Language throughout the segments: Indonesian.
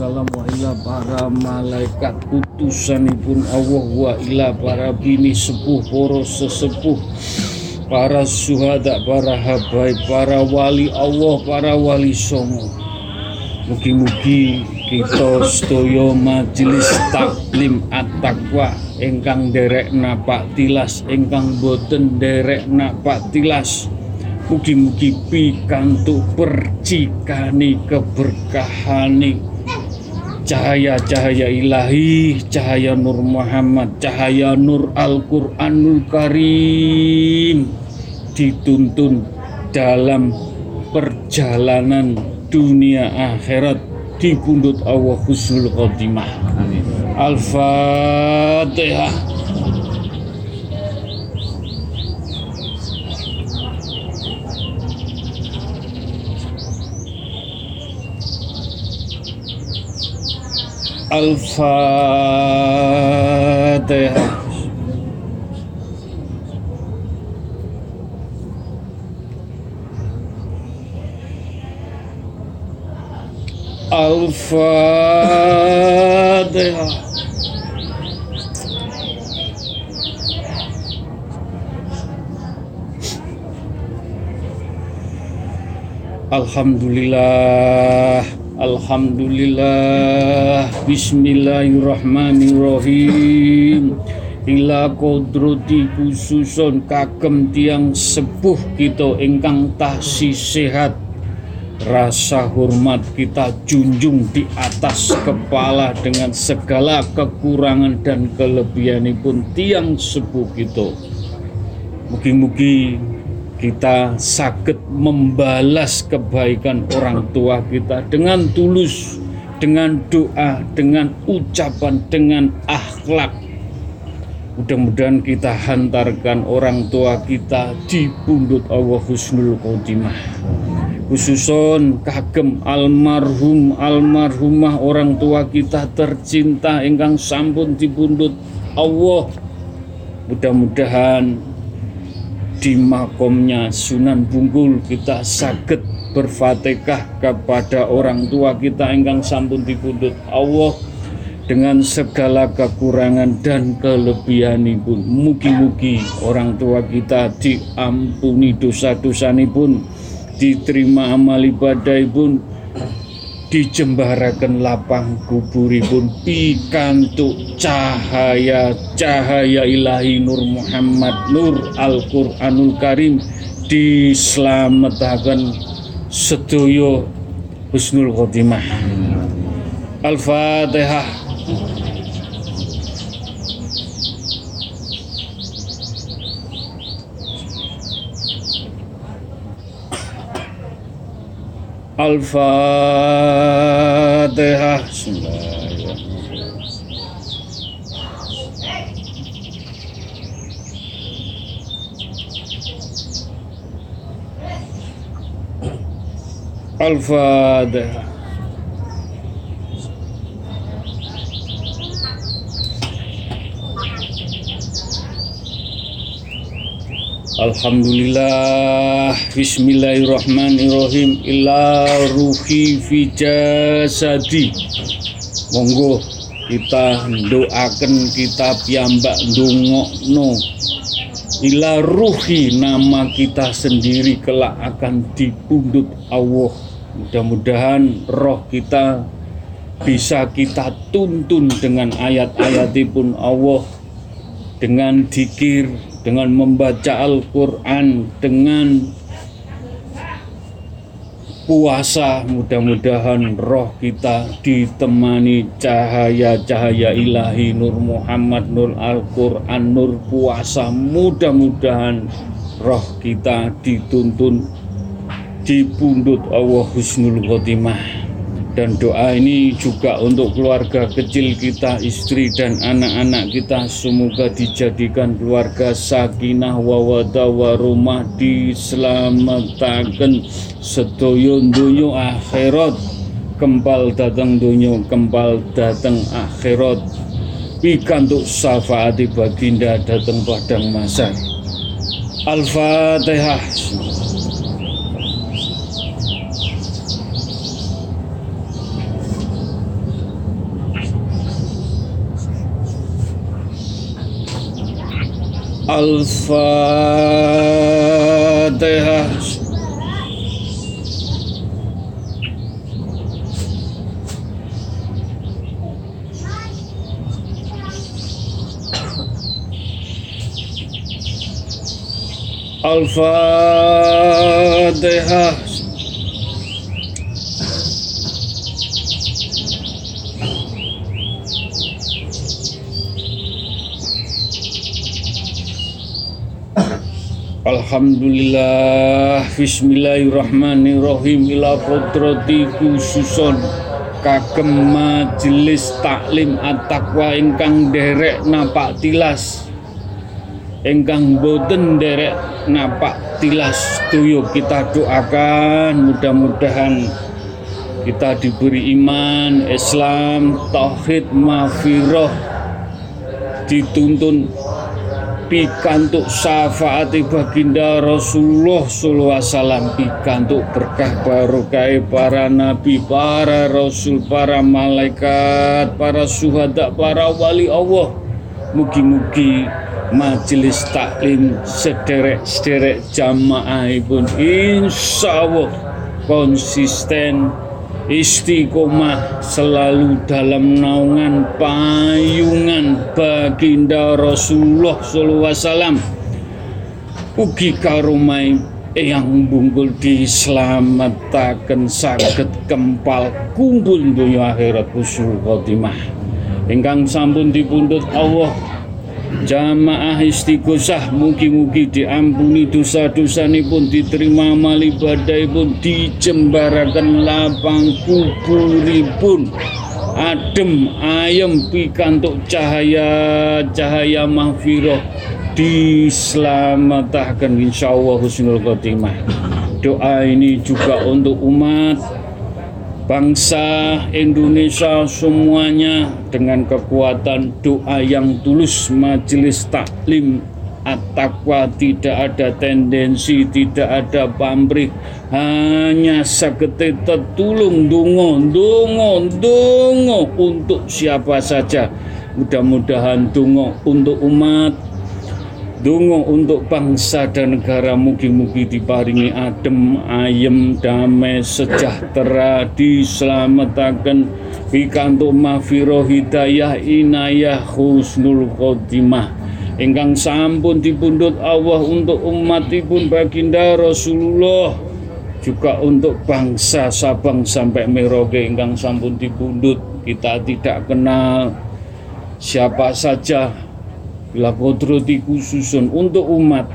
wasallam wa ila para malaikat utusanipun Allah wa ila para bini sepuh para sesepuh para syuhada para habaib para wali Allah para wali songo. Mugi-mugi kita sedaya majelis taklim at-taqwa ingkang derek napak tilas ingkang boten derek napak tilas. Mugi-mugi pikantuk percikani keberkahani cahaya-cahaya ilahi, cahaya Nur Muhammad, cahaya Nur Al-Quranul Karim dituntun dalam perjalanan dunia akhirat di pundut Allah Husnul Khotimah. Amin. Al-Fatihah. Al-Fatihah. Al-Fatihah. Alhamdulillah. Alhamdulillah. Bismillahirrahmanirrahim. Ila kodrati khususun kagem tiang sepuh kita ingkang tahsih sehat, rasa hormat kita junjung di atas kepala dengan segala kekurangan dan kelebihanipun tiang sepuh kita. Mugi-mugi kita sakit membalas kebaikan orang tua kita dengan tulus, dengan doa, dengan ucapan, dengan akhlak. Mudah-mudahan kita hantarkan orang tua kita di pundut Allah Husnul Khotimah. Khususun kagem almarhum almarhumah orang tua kita tercinta ingkang sampun di pundut Allah. Mudah-mudahan di makomnya Sunan Bungkul kita saged berfatihah kepada orang tua kita ingkang sampun dipundhut Allah dengan segala kekurangan dan kelebihanipun. Mugi-mugi orang tua kita diampuni dosa-dosanipun, diterima amal ibadahipun, dijembaraken lapang kuburipun pikantuk cahaya-cahaya ilahi Nur Muhammad, Nur Al-Quranul Karim, dislametaken sedaya husnul khotimah. Al-Fatihah. Al-Fatihah. Al-Fatihah. Alhamdulillah. Bismillahirrahmanirrahim. Ila ruhi fi jasadi. Monggo kita doaken kita piyambak ndongokno ila ruhi nama kita sendiri kelak akan dipundhut Allah. Mudah-mudahan roh kita bisa kita tuntun dengan ayat-ayatipun Allah, dengan dzikir, dengan membaca Al-Quran, dengan puasa. Mudah-mudahan roh kita ditemani cahaya-cahaya ilahi Nur Muhammad, Nur Al-Quran, Nur puasa. Mudah-mudahan roh kita dituntun di pundut Allah Husnul Khotimah. Dan doa ini juga untuk keluarga kecil kita, istri dan anak-anak kita. Semoga dijadikan keluarga sakinah wawadah warahmah, diselamatkan sedaya donya akhirat, kempal datang donya, kempal datang akhirat, pikantuk syafaati baginda datang padang mahsyar. Al-Fatihah. الفاتحة. الفاتحة. Alhamdulillah. Bismillahirrahmanirrahim. Ila qudrati khususun kagem majelis taklim at-taqwa ingkang derek napak tilas, engkang boten derek napak tilas. Tuyuk kita doakan mudah-mudahan kita diberi iman, Islam, tauhid, maghfirah, dituntun pikantuk syafaati baginda Rasulullah sallallahu alaihi wasallam, pikantuk berkah barokah para nabi, para rasul, para malaikat, para syuhada, para wali Allah. Mugi-mugi majelis taklim sederek-sederek jamaahipun insya Allah konsisten, istiqomah, selalu dalam naungan payungan baginda Rasulullah sallallahu alaihi wasallam. Ugi karomai yang bungkul dislametaken saged kempal kumpul dunya akhirat husnul khotimah. Ingkang sampun dipundhut Allah jamaah istighosah, mugi-mugi diampuni dosa-dosanipun, diterima amal ibadahipun, dijembaraken lapang kuburipun, adem ayem pikantuk cahaya mahfirah, dislametaken insyaallah husnul khotimah. Doa ini juga untuk umat bangsa Indonesia semuanya, dengan kekuatan doa yang tulus majelis taklim at-taqwa. Tidak ada tendensi, tidak ada pamrih, hanya sagete tetulung donga untuk siapa saja. Mudah-mudahan donga untuk umat, donga untuk bangsa dan negara, mugi-mugi diparingi adem, ayem, damai, sejahtera, dislametaken pikantuk maghfirah, hidayah, inayah, husnul khotimah. Ingkang sampun dipundhut Allah untuk umatipun baginda Rasulullah, juga untuk bangsa Sabang sampai Merauke ingkang sampun dipundhut. Kita tidak kenal siapa saja. Bila kodroti khususun untuk umat,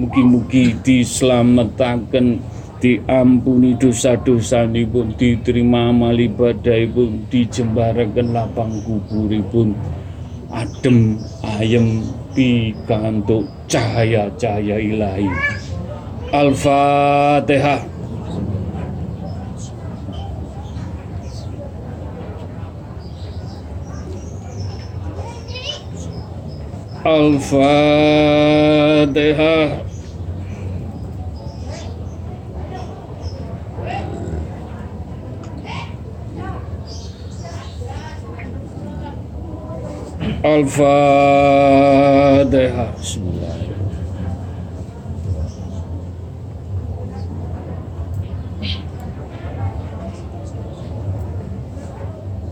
mugi-mugi dislametaken, diampuni dosa-dosanipun, diterima amal ibadahipun, dijembaraken lapang kuburipun, adem ayem pikantuk cahaya-cahaya ilahi. Al-Fatihah. Al-Fatihah. Al-Fatihah. Bismillahirrahmanirrahim.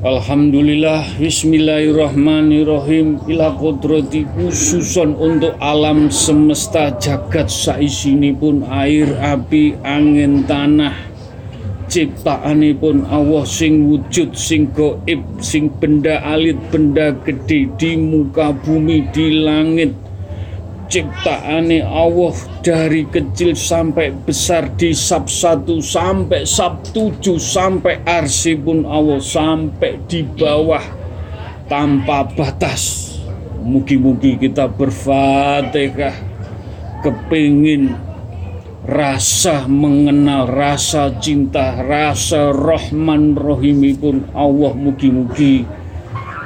Alhamdulillah. Bismillahirrahmanirrahim. Ila qudrati khususun untuk alam semesta jagat saisinipun, air, api, angin, tanah, ciptaanipun Allah sing wujud, sing gaib, sing benda alit, benda gede di muka bumi, di langit. Ciptaane Allah dari kecil sampai besar, di sab 1 sampai sab 7, sampai arsipun Allah, sampai di bawah tanpa batas. Mugi-mugi kita berfatihah kepingin rasa mengenal, rasa cinta, rasa Rahman Rahimipun Allah. Mugi-mugi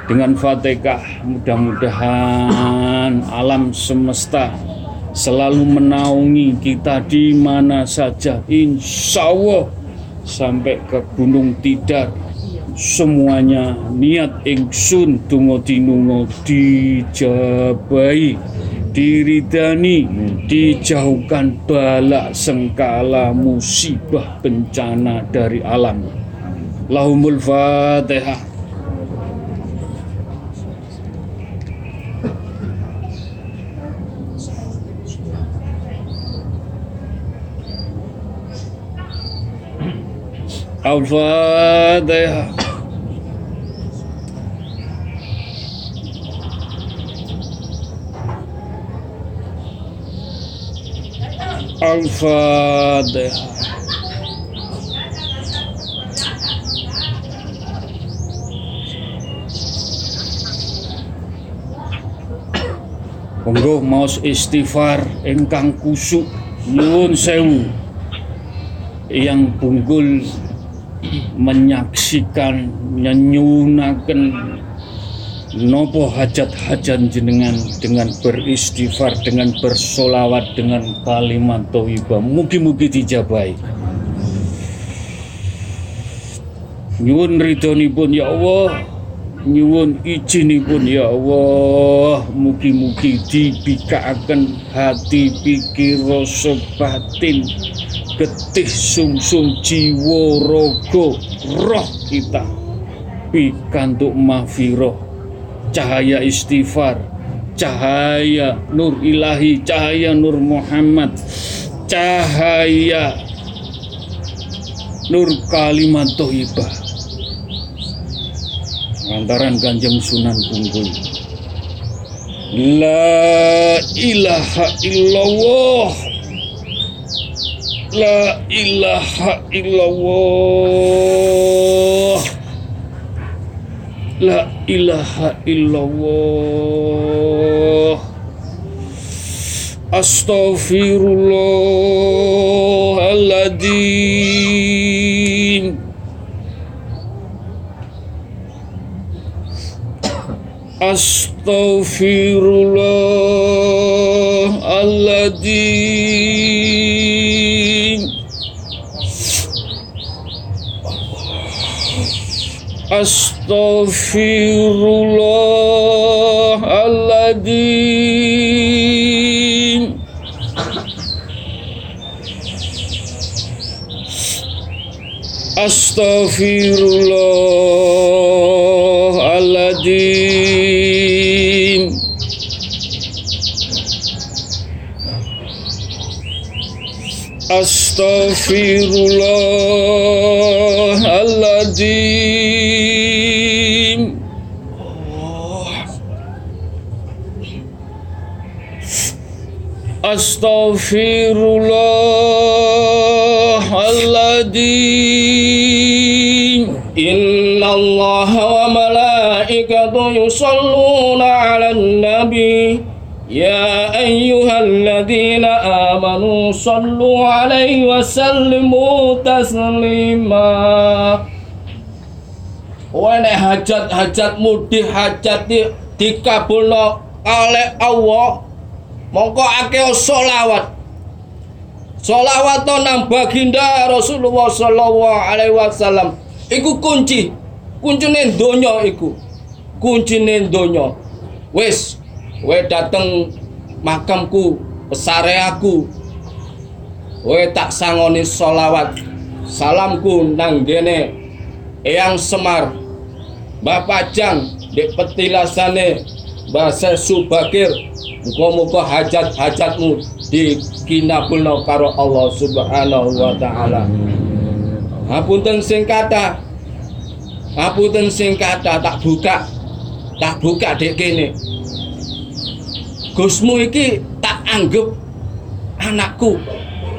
dengan Fatihah mudah-mudahan alam semesta selalu menaungi kita di mana saja, insya Allah, sampai ke Gunung Tidar, semuanya niat ingsun donga dinunga dijabahi, diridani, dijauhkan balak sengkala musibah bencana dari alam. Lahumul Fatihah. Al-Fatihah. Al-Fatihah. Monggo maos istighfar ingkang kusuk nuwun sewu yang punggul menyaksikan nyenyunaken nopo hajat-hajat jenengan dengan beristighfar, dengan bersolawat, dengan kalimat thayyibah, mugi-mugi dijabahi. Nyuwun ridhonipun ya Allah, nyuwun izinipun ya Allah, mugi-mugi dibikaaken hati, pikir, rasa batin, getih, sumsum, jiwa, raga, roh kita pikantuk mahfirah, cahaya istighfar, cahaya nur ilahi, cahaya nur Muhammad, cahaya nur kalimat thayyibah lantaran Kanjeng Sunan Kungkung. La ilaha illallah, la ilaha illallah, la ilaha illallah, astaghfirullahaladzim, astaghfirullahaladzim. Astaghfirullahaladzim. Astaghfirullahaladzim. Astaghfirullahaladzim. Astaghfirullahaladzim. Innallaha wa malaikatahu yusholluna 'alan nabi ya ayyuhalladzina amanu shallu 'alaihi wa sallimu taslima. Wene hajat-hajatmu dihajati dikabulno oleh Allah, mongko akeh sholawat. Sholawat nang baginda Rasulullah sallallahu alaihi wasallam iku kunci, kuncine donya iku. Kuncine donya. Wis kowe dateng makamku, pesareaku, kowe tak sangoni sholawat. Salamku nang gene Eyang Semar, Mbah Pajang, dek petilasane Mbah Subakir. Muga-muga hajat-hajatmu dikinabulna karo Allah Subhanahu wa taala. Hapunten sing kata tak buka dek kene. Gusmu iki tak anggap anakku,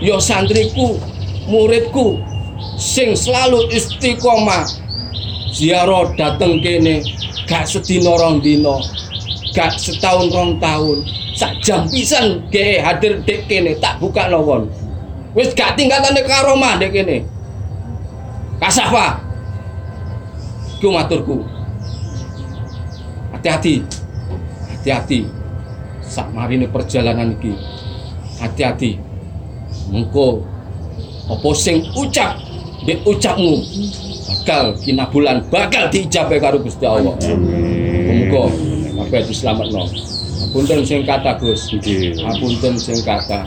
ya santriku, muridku sing selalu istiqomah ziarah dateng kene, gak sedina rong dina, gak setahun rong tahun, sak jam pisan ge hadir dek kene, tak buka lawon. Wis gak tingkatane karomah dek kene. Kasapa? Ku maturku. Hati-hati. Hati-hati. Sak marine perjalanan iki hati-hati, mengko apa sing ucap di ucapmu bakal kinabulan bakal diijabe karo Gusti Allah. Muga kabeh dislametno. Hapunten sing kathah Gus. Hapunten sing kathah.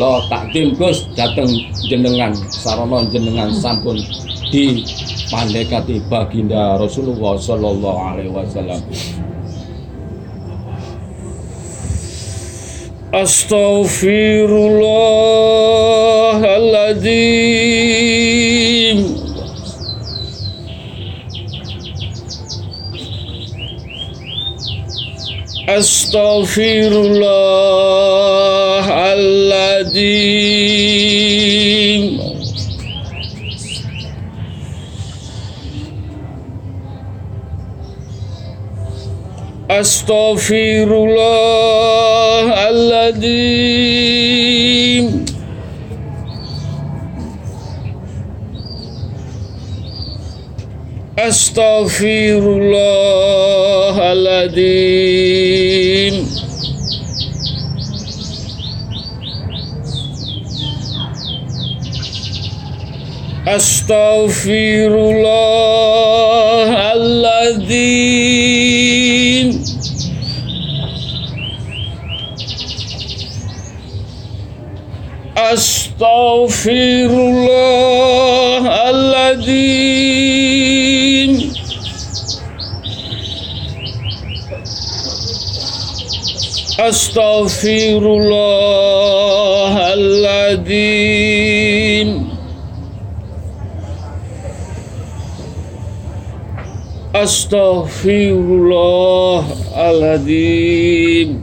Lo takdim Gus dateng jenengan sarana jenengan sampun di pandekati baginda Rasulullah sallallahu alaihi wasallam. Astaghfirullahaladzim. Astaghfirullahaladzim. Astaghfirullahaladzim. Astaghfirullahaladzim. Astaghfirullahaladzim. Astaghfirullahaladzim. Astaghfirullahaladzim.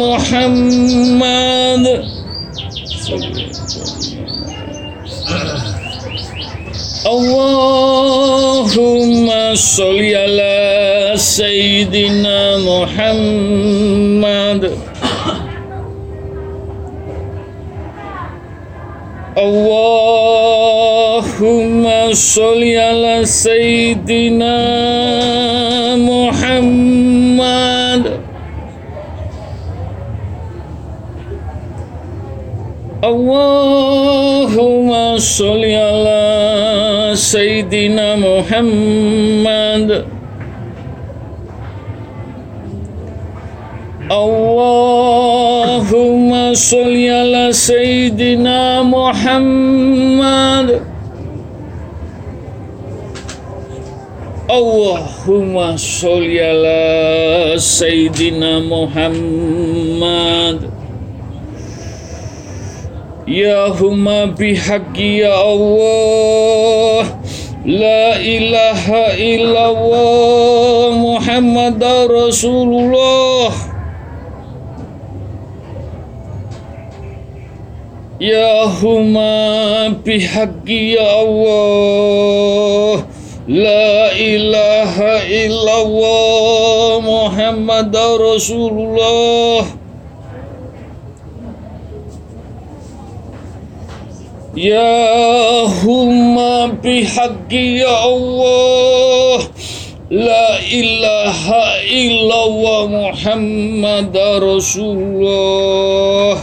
Muhammad. Allahumma sholli ala Sayyidina Muhammad. Allahumma sholli ala Sayyidina Muhammad. Allahumma sholli ala Sayyidina Muhammad. Allahumma sholli ala Sayyidina Muhammad. Allahumma sholli ala Sayyidina Muhammad. Ya huma bihaqqi ya Allah, la ilaha illallah Muhammadar Rasulullah. Ya huma bihaqqi ya Allah, la ilaha illallah Muhammadar Rasulullah. Ya humma bihaqqi ya Allah, la ilaha illallah Muhammadar Rasulullah.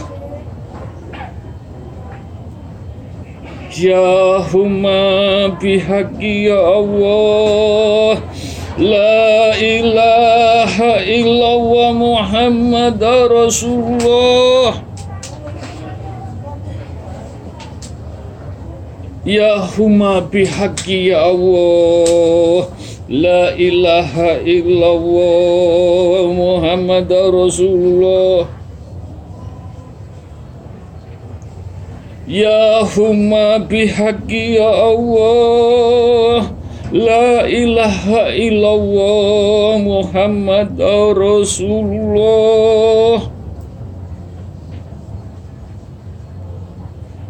Ya humma bihaqqi ya Allah, la ilaha illallah Muhammadar Rasulullah. Ya huma bihaqqi ya Allah, la ilaha illallah Muhammadar Rasulullah. Ya huma bihaqqi ya Allah, la ilaha illallah Muhammadar Rasulullah.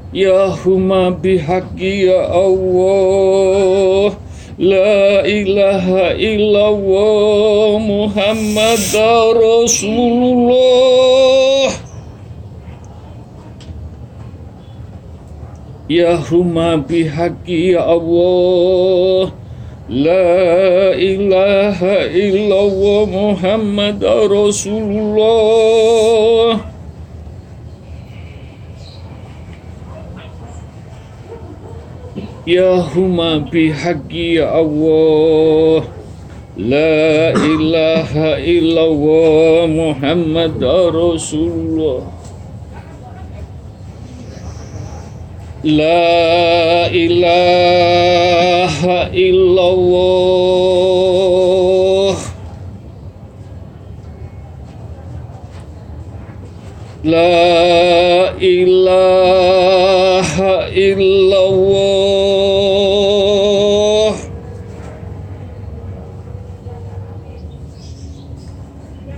Ya huma bihaqi ya Allah, la ilaha illallah Muhammadar Rasulullah. Ya huma bihaqi ya Allah, la ilaha illallah Muhammadar Rasulullah. Ya huma bihaqi ya Allah, la ilaha illallah Muhammadar Rasulullah. La ilaha illallah, la ilaha illallah.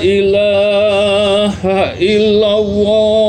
ilaha illallah.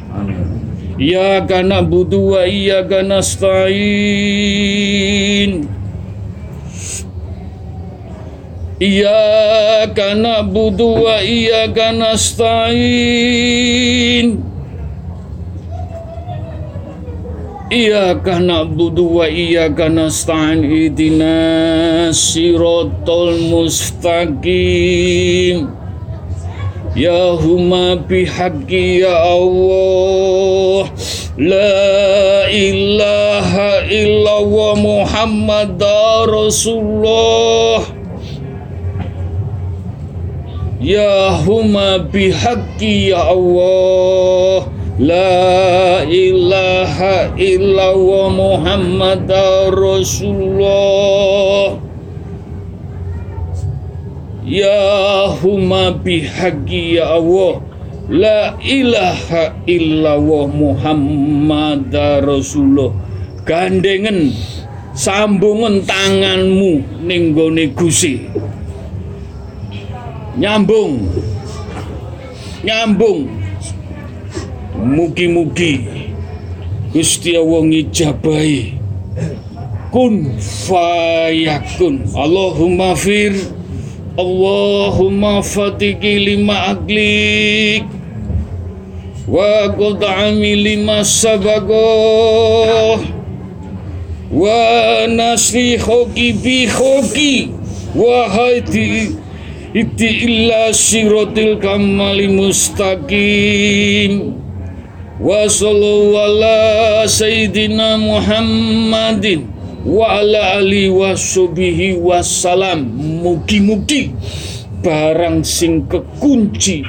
Ya kana budu wa iya kana stain, Iyyaka na'budu wa iyyaka nasta'in. Iyyaka na'budu wa iyyaka nasta'in ihdinas siratal mustaqim. Ya huma bihaqqi ya Allah. La ilaha illallah Muhammadar Rasulullah. Ya huma bihaqqi ya Allah, la ilaha illallah Muhammadar Rasulullah. Ya huma bihaqqi ya Allah, la ilaha illallah Muhammadar Rasulullah. Gandengen sambungan tanganmu ning nggone Gusti. Nyambung mugi-mugi Gusti Allah ngijabahi. Kun fayakun. Allahumma fir, Allahumma fatiki lima aklik wa qad'ami lima sabagoh wa nasri hoki bi hoki wa haiti Iti illa sirotil kamali mustaqim. Wa sallallahu ala sayyidina Muhammadin wa ala alihi washabihi wassalam. Mugi-mugi barang sing kekunci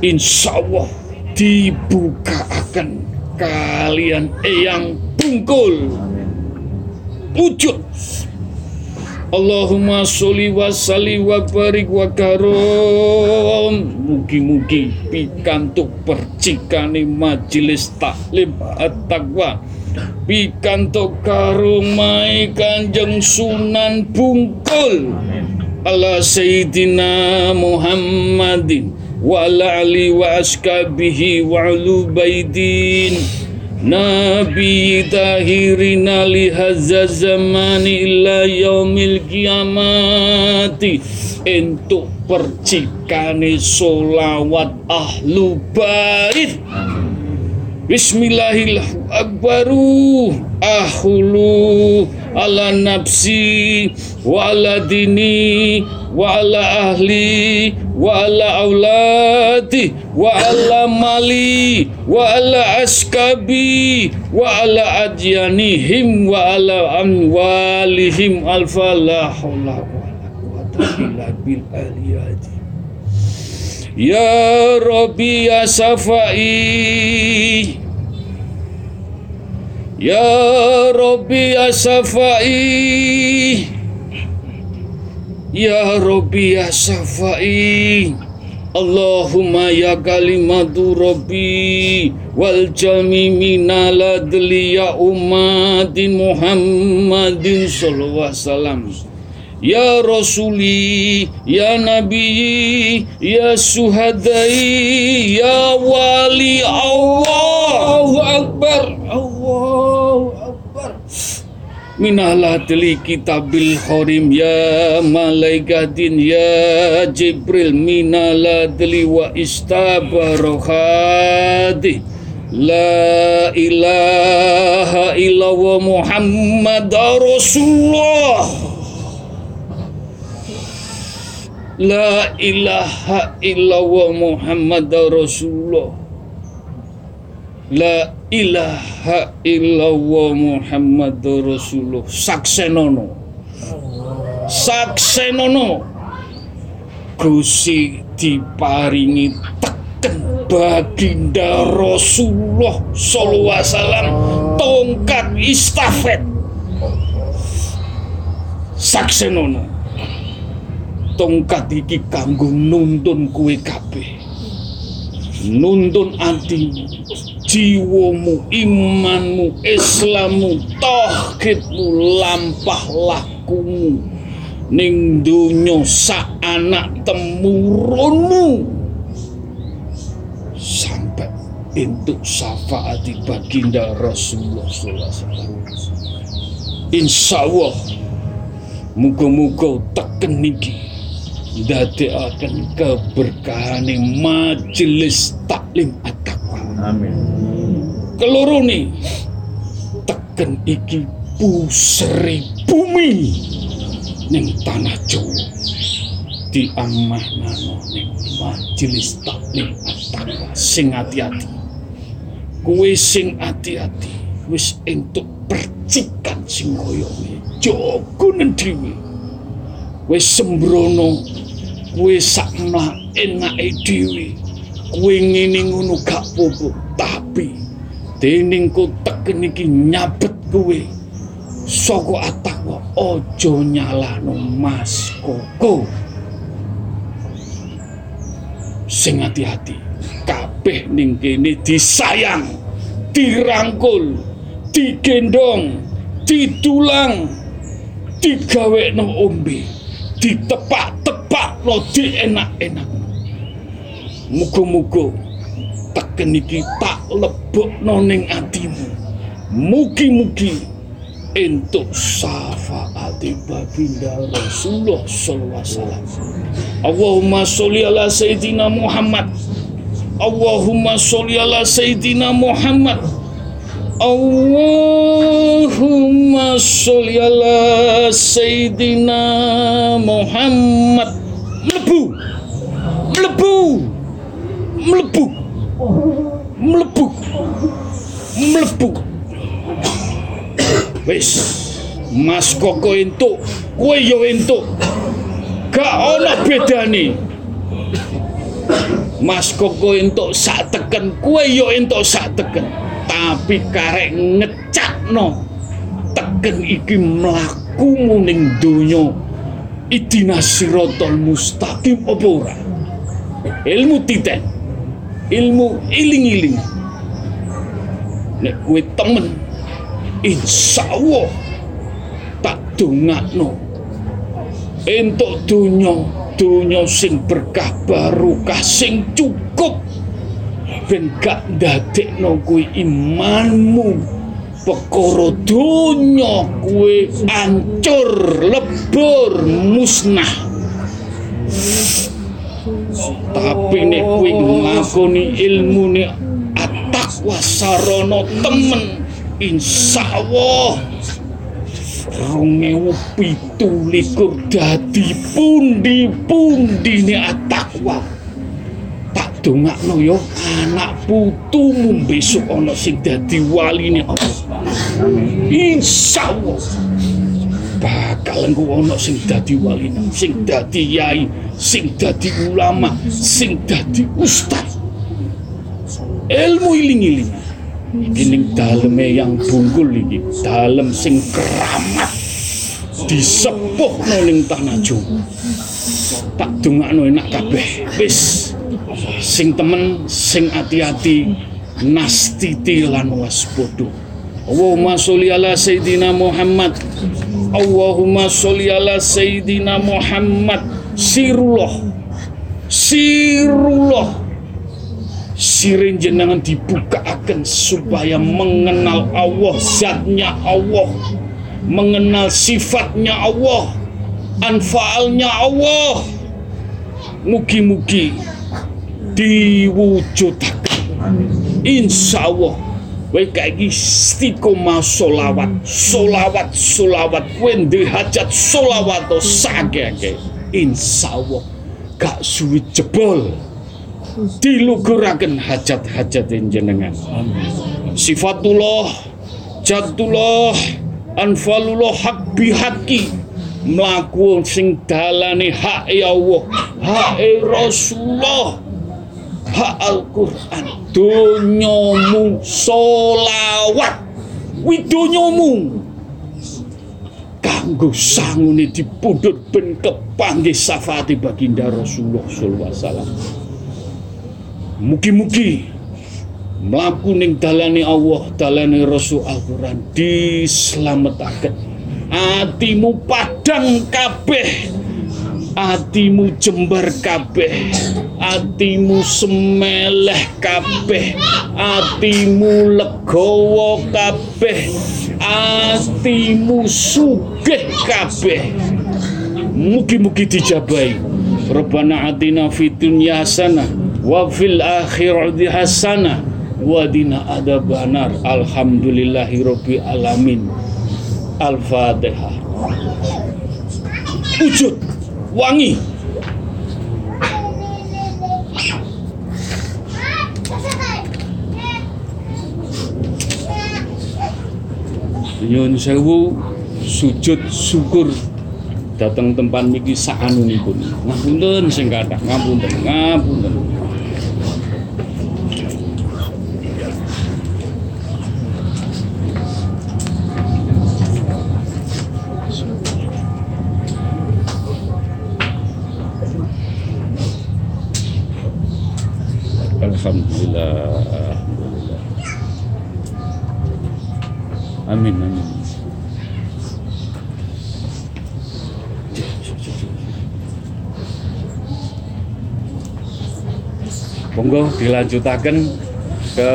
insyaallah dibukaaken kalian eyang bungkul wujud. Allahumma sholli wa salli wa barik wa karom. Mugi-mugi pikantuk percikane majelis taklim at-taqwa, pikantuk karomai Kanjeng Sunan Bungkul. Ala sayyidina Muhammadin wa ala ali wa askabihi wa alubaidin Nabi tahirina lihazza zamani ila yaumil qiyamati. Entuk percikane solawat ahlu barit. Bismillahirrahmanirrahim. Ahulu ala nafsi wa ala dini wa ala ahli wa ala auladi wa ala mali wa ala askabi wa ala adyanihim wa ala amwalihim alfalahullah wa ala quwwata bil aliyati. Ya Rabbi ya Safai, Ya Rabbi ya Safai, Ya Rabbi ya Safai. Allahumma ya kalimatu Rabbi wal jami minal adli ya umatin Muhammadin sallallahu alaihi wasallam. Ya Rasuli, Ya Nabi, Ya Suhadai, Ya Wali Allah. Allahu Akbar, Allahu Akbar. Minallah teli kitabil horim, ya malaikatin, ya Jibril. Minallah teli wa istabarohadi. La ilaha illallah Muhammad Rasulullah. La ilaha illallah Muhammad Rasulullah. La ilaha illallah Muhammad Rasulullah. Saksenono, saksenono. Gusti diparingi teken baginda Rasulullah sallallahu alaihi wasallam tongkat istafet. Saksenono tongkat iki kanggo nuntun kowe kabeh, nuntun atimu, jiwamu, imanmu, islamu, tauhidmu, lampah lakumu ning donya sak anak temurunmu sampai untuk syafaat baginda Rasulullah sallallahu alaihi wasallam. Insyaallah muga-muga teken niki dadekaken keberkahane majelis taklim at-taqwa. Amin. Keloro ni teken iki puseri bumi ning tanah Jawa diamanahno ning majelis taklim at-taqwa. Sing ati-ati, kuwi sing ati-ati wis entuk percikan sing kaya ngene. Jogone dhewe wis sembrono, kuwi sakna enake dhewe, kuwi ngene ngono gak popo, tapi dening kuteken iki nyabet kuwi saka at-taqwa. Aja nyalahno Mas Koko. Sing hati-hati, kabeh ning kene disayang, dirangkul, digendong, ditulang, digawekno ombe, ditepak-tepak lo, dienak-enak. Muga-muga teken iki tak lebokno ning atimu. Mugi-mugi entuk syafaat baginda Rasulullah sallallahu alaihi wasallam. Allahumma sholli ala sayidina Muhammad. Allahumma sholli ala sayidina Muhammad. Allahumma sholli ala sayidina Muhammad. Mlebu, mlebu, mlebu, mlebu, mlebu. Wis, Mas Koko entuk, kowe yo entuk. Gak ana bedane. Mas Koko entuk sak teken, kowe yo entuk sak teken. Tapi karek ngecakno teken iki mlakumu ning donya. Ihdinas siratal mustaqim apa ora? Ilmu titen, ilmu iling-iling. Nek kowe temen, insya Allah tak dongakno entuk donya, donya sing berkah barokah sing cukup ben gak ndadekno kuwi imanmu perkara donya kuwi hancur, lebur, musnah. Tapi nek kuwi nglakoni ilmune at-taqwa sarana temen, insya Allah 2017 dadi pundi-pundine at-taqwa. Tak dongakno ya anak putumu besok ana sing dadi waline Allah. Insya Allah bakal engko ana sing dadi waline, sing dadi yai, sing dadi ulama, sing dadi ustaz. Ilmu iling-iling ini daleme yang bungkul ini, dalem sing keramat disepuh ning tanah Jawa. Tak dongakno enak kabeh. Wis, sing temen, sing hati-hati, nastiti lan waspada. Allahumma sholli ala sayidina Muhammad. Allahumma sholli ala Sayyidina Muhammad. Sirullah sirin jenengan dibukakan supaya mengenal Allah, zatnya Allah, mengenal sifatnya Allah, anfaalnya Allah. Mugi-mugi diwujudakan insya Allah. Weh kaki istiqomah solawat wende hajat solawat sageke insya Allah gak suwi jebol diluguraken hajat-hajat jenengan. Sifatullah, jatullah, anfalullah hak bihaki melakukan sing dalane hak ya Allah, hak Rasulullah, hak Al-Quran. Dunyomu solawat widonyomu kanggo sangune dipundhut ben kepanggih syafaate baginda Rasulullah sallallahu alaihi wasallam. Mugi-mugi mlaku ning dalane Allah, dalane Rasul Al-Quran dislametaken. Atimu padang kabeh, atimu jembar kabeh, atimu semeleh kabeh, atimu legowo kabeh, atimu sugih kabeh. Mugi-mugi dijabahi. Rabbana atina fid dunya hasanah wa fil akhirati hasanah wa qina adzabannar. Alhamdulillahirabbil alamin. Al-Fatihah. Wujud wangi nyuwun sewu sujud syukur datang tempat niki saanunipun ngapunten sing kathah ngapunten Alhamdulillah. Amin. Monggo dilanjutaken ke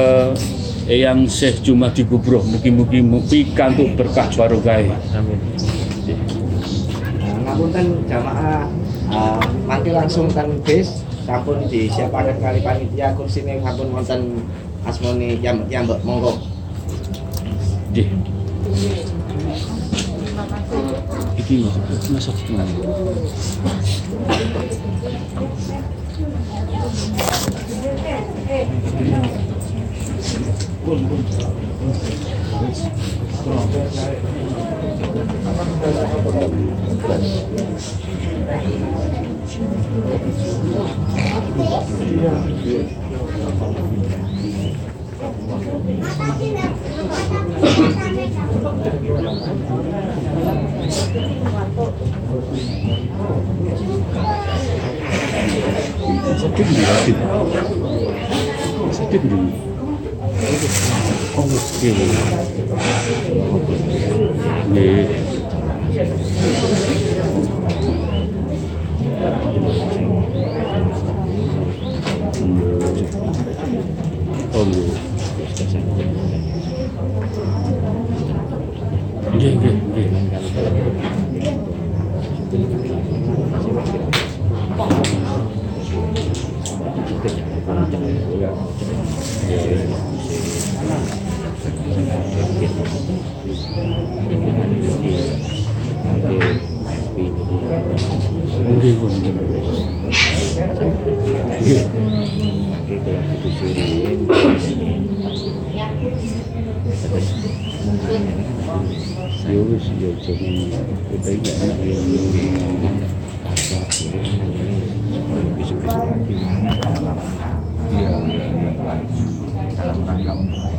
Eyang Syekh Jumadi Kubroh. Mugi-mugi kantuk berkah barokah. Amin. Ngapunten jamaah, mangke langsung ten bis. Sampun disiapaken kali panitia kursine sampun wonten asmone jambek monggo. Nggih. Iki masak tenan. Dalam rangka